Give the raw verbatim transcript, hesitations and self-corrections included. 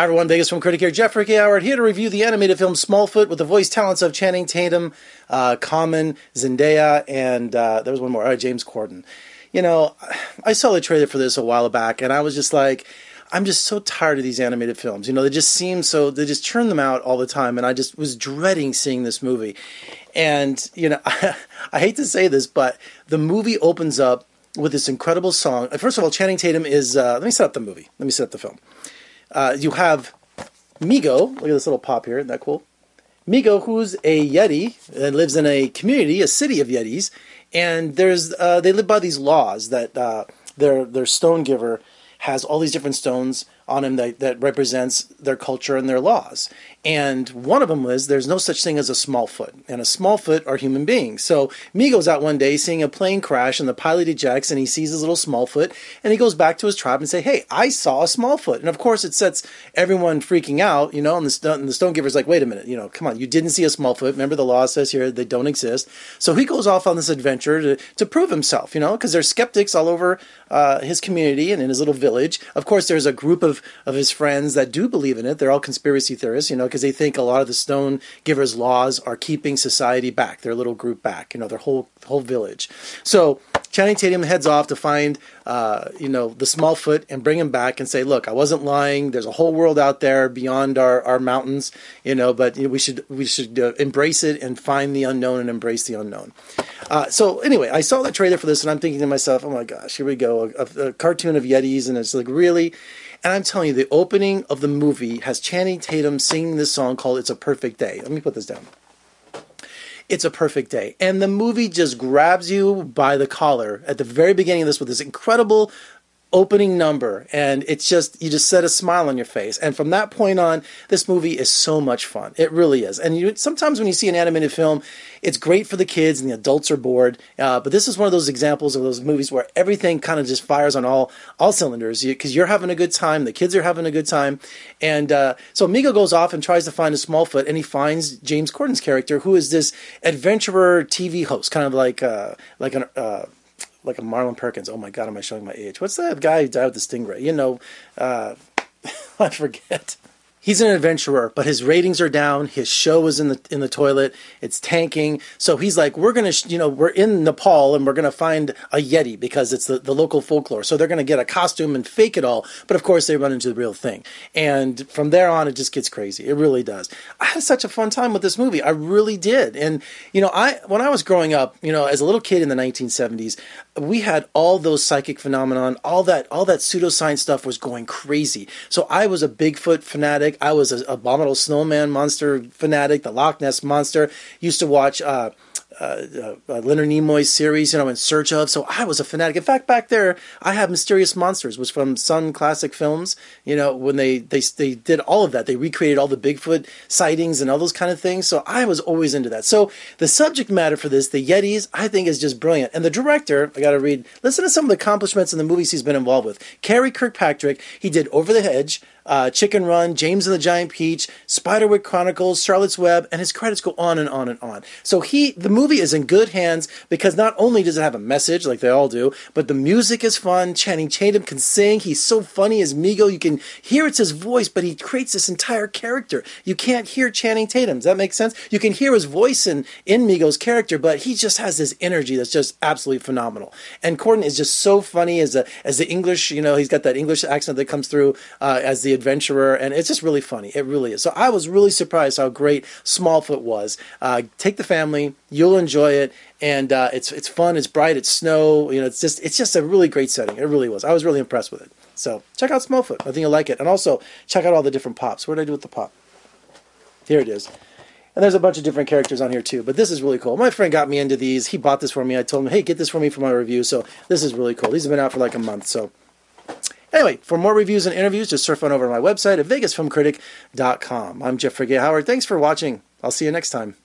Hi everyone, Vegas from Critic here. Jeffrey K. Howard here to review the animated film Smallfoot with the voice talents of Channing Tatum, uh, Common, Zendaya, and uh, there was one more, uh, James Corden. You know, I saw the trailer for this a while back, and I was just like, I'm just so tired of these animated films. You know, they just seem so, they just churn them out all the time, and I just was dreading seeing this movie. And, you know, I, I hate to say this, but the movie opens up with this incredible song. First of all, Channing Tatum is, uh, let me set up the movie. Let me set up the film. Uh, you have Migo, look at this little pop here, isn't that cool? Migo, who's a Yeti, and lives in a community, a city of Yetis, and there's uh, they live by these laws that uh, their their stone giver has all these different stones on him that, that represents their culture and their laws. And one of them was, there's no such thing as a Smallfoot, and a Smallfoot are human beings. So Migo's out one day seeing a plane crash, and the pilot ejects, and he sees his little Smallfoot, and he goes back to his tribe and say, hey, I saw a Smallfoot. And of course it sets everyone freaking out, you know, and the, stone, and the stonegiver's like, wait a minute, you know, come on, you didn't see a Smallfoot. Remember the law says here they don't exist. So he goes off on this adventure to, to prove himself, you know, because there's skeptics all over uh, his community and in his little village. Of course, there's a group of of his friends that do believe in it. They're all conspiracy theorists, you know, because they think a lot of the stone givers' laws are keeping society back, their little group back, you know, their whole whole village. So Channing Tatum heads off to find, uh, you know, the Smallfoot and bring him back and say, look, I wasn't lying. There's a whole world out there beyond our, our mountains, you know, but you know, we should we should uh, embrace it and find the unknown and embrace the unknown. Uh, so anyway, I saw the trailer for this and I'm thinking to myself, oh my gosh, here we go, a, a, a cartoon of Yetis, and it's like, really? And I'm telling you, the opening of the movie has Channing Tatum singing this song called It's a Perfect Day. Let me put this down. It's a Perfect Day. And the movie just grabs you by the collar at the very beginning of this with this incredible opening number. And it's just, you just set a smile on your face. And from that point on, this movie is so much fun. It really is. And you, sometimes when you see an animated film, it's great for the kids and the adults are bored. Uh, but this is one of those examples of those movies where everything kind of just fires on all, all cylinders because you, you're having a good time. The kids are having a good time. And uh, so Migo goes off and tries to find a Smallfoot, and he finds James Corden's character, who is this adventurer T V host, kind of like, uh, like an... Uh, like a Marlon Perkins. Oh my God, am I showing my age? What's that guy who died with the stingray? You know, uh, I forget. He's an adventurer, but his ratings are down. His show is in the in the toilet. It's tanking. So he's like, we're going to, you know, we're in Nepal and we're going to find a Yeti because it's the, the local folklore. So they're going to get a costume and fake it all. But of course, they run into the real thing. And from there on, it just gets crazy. It really does. I had such a fun time with this movie. I really did. And, you know, I when I was growing up, you know, as a little kid in the nineteen seventies, we had all those psychic phenomenon. All that, all that pseudoscience stuff was going crazy. So I was a Bigfoot fanatic. I was an abominable snowman monster fanatic, the Loch Ness Monster. Used to watch uh, uh, uh, Leonard Nimoy's series, you know, In Search Of. So I was a fanatic. In fact, back there, I have Mysterious Monsters, which was from Sun Classic Films. You know, when they, they, they did all of that, they recreated all the Bigfoot sightings and all those kind of things. So I was always into that. So the subject matter for this, the Yetis, I think is just brilliant. And the director, I got to read, listen to some of the accomplishments in the movies he's been involved with. Carrie Kirkpatrick, he did Over the Hedge, Uh, Chicken Run, James and the Giant Peach, Spiderwick Chronicles, Charlotte's Web, and his credits go on and on and on. So he, the movie is in good hands because not only does it have a message, like they all do, but the music is fun. Channing Tatum can sing. He's so funny as Migo. You can hear it's his voice, but he creates this entire character. You can't hear Channing Tatum. Does that make sense? You can hear his voice in, in Migo's character, but he just has this energy that's just absolutely phenomenal. And Corden is just so funny as a, as the English, you know, he's got that English accent that comes through uh, as the adventurer, and it's just really funny. It really is. So I was really surprised how great Smallfoot was. Uh, take the family, you'll enjoy it, and uh, it's it's fun. It's bright. It's snow. You know, it's just it's just a really great setting. It really was. I was really impressed with it. So check out Smallfoot. I think you'll like it. And also check out all the different pops. What did I do with the pop? Here it is. And there's a bunch of different characters on here too, but this is really cool. My friend got me into these. He bought this for me. I told him, hey, get this for me for my review. So this is really cool. These have been out for like a month. So. Anyway, for more reviews and interviews, just surf on over to my website at Vegas Film Critic dot com. I'm Jeffrey K. Howard. Thanks for watching. I'll see you next time.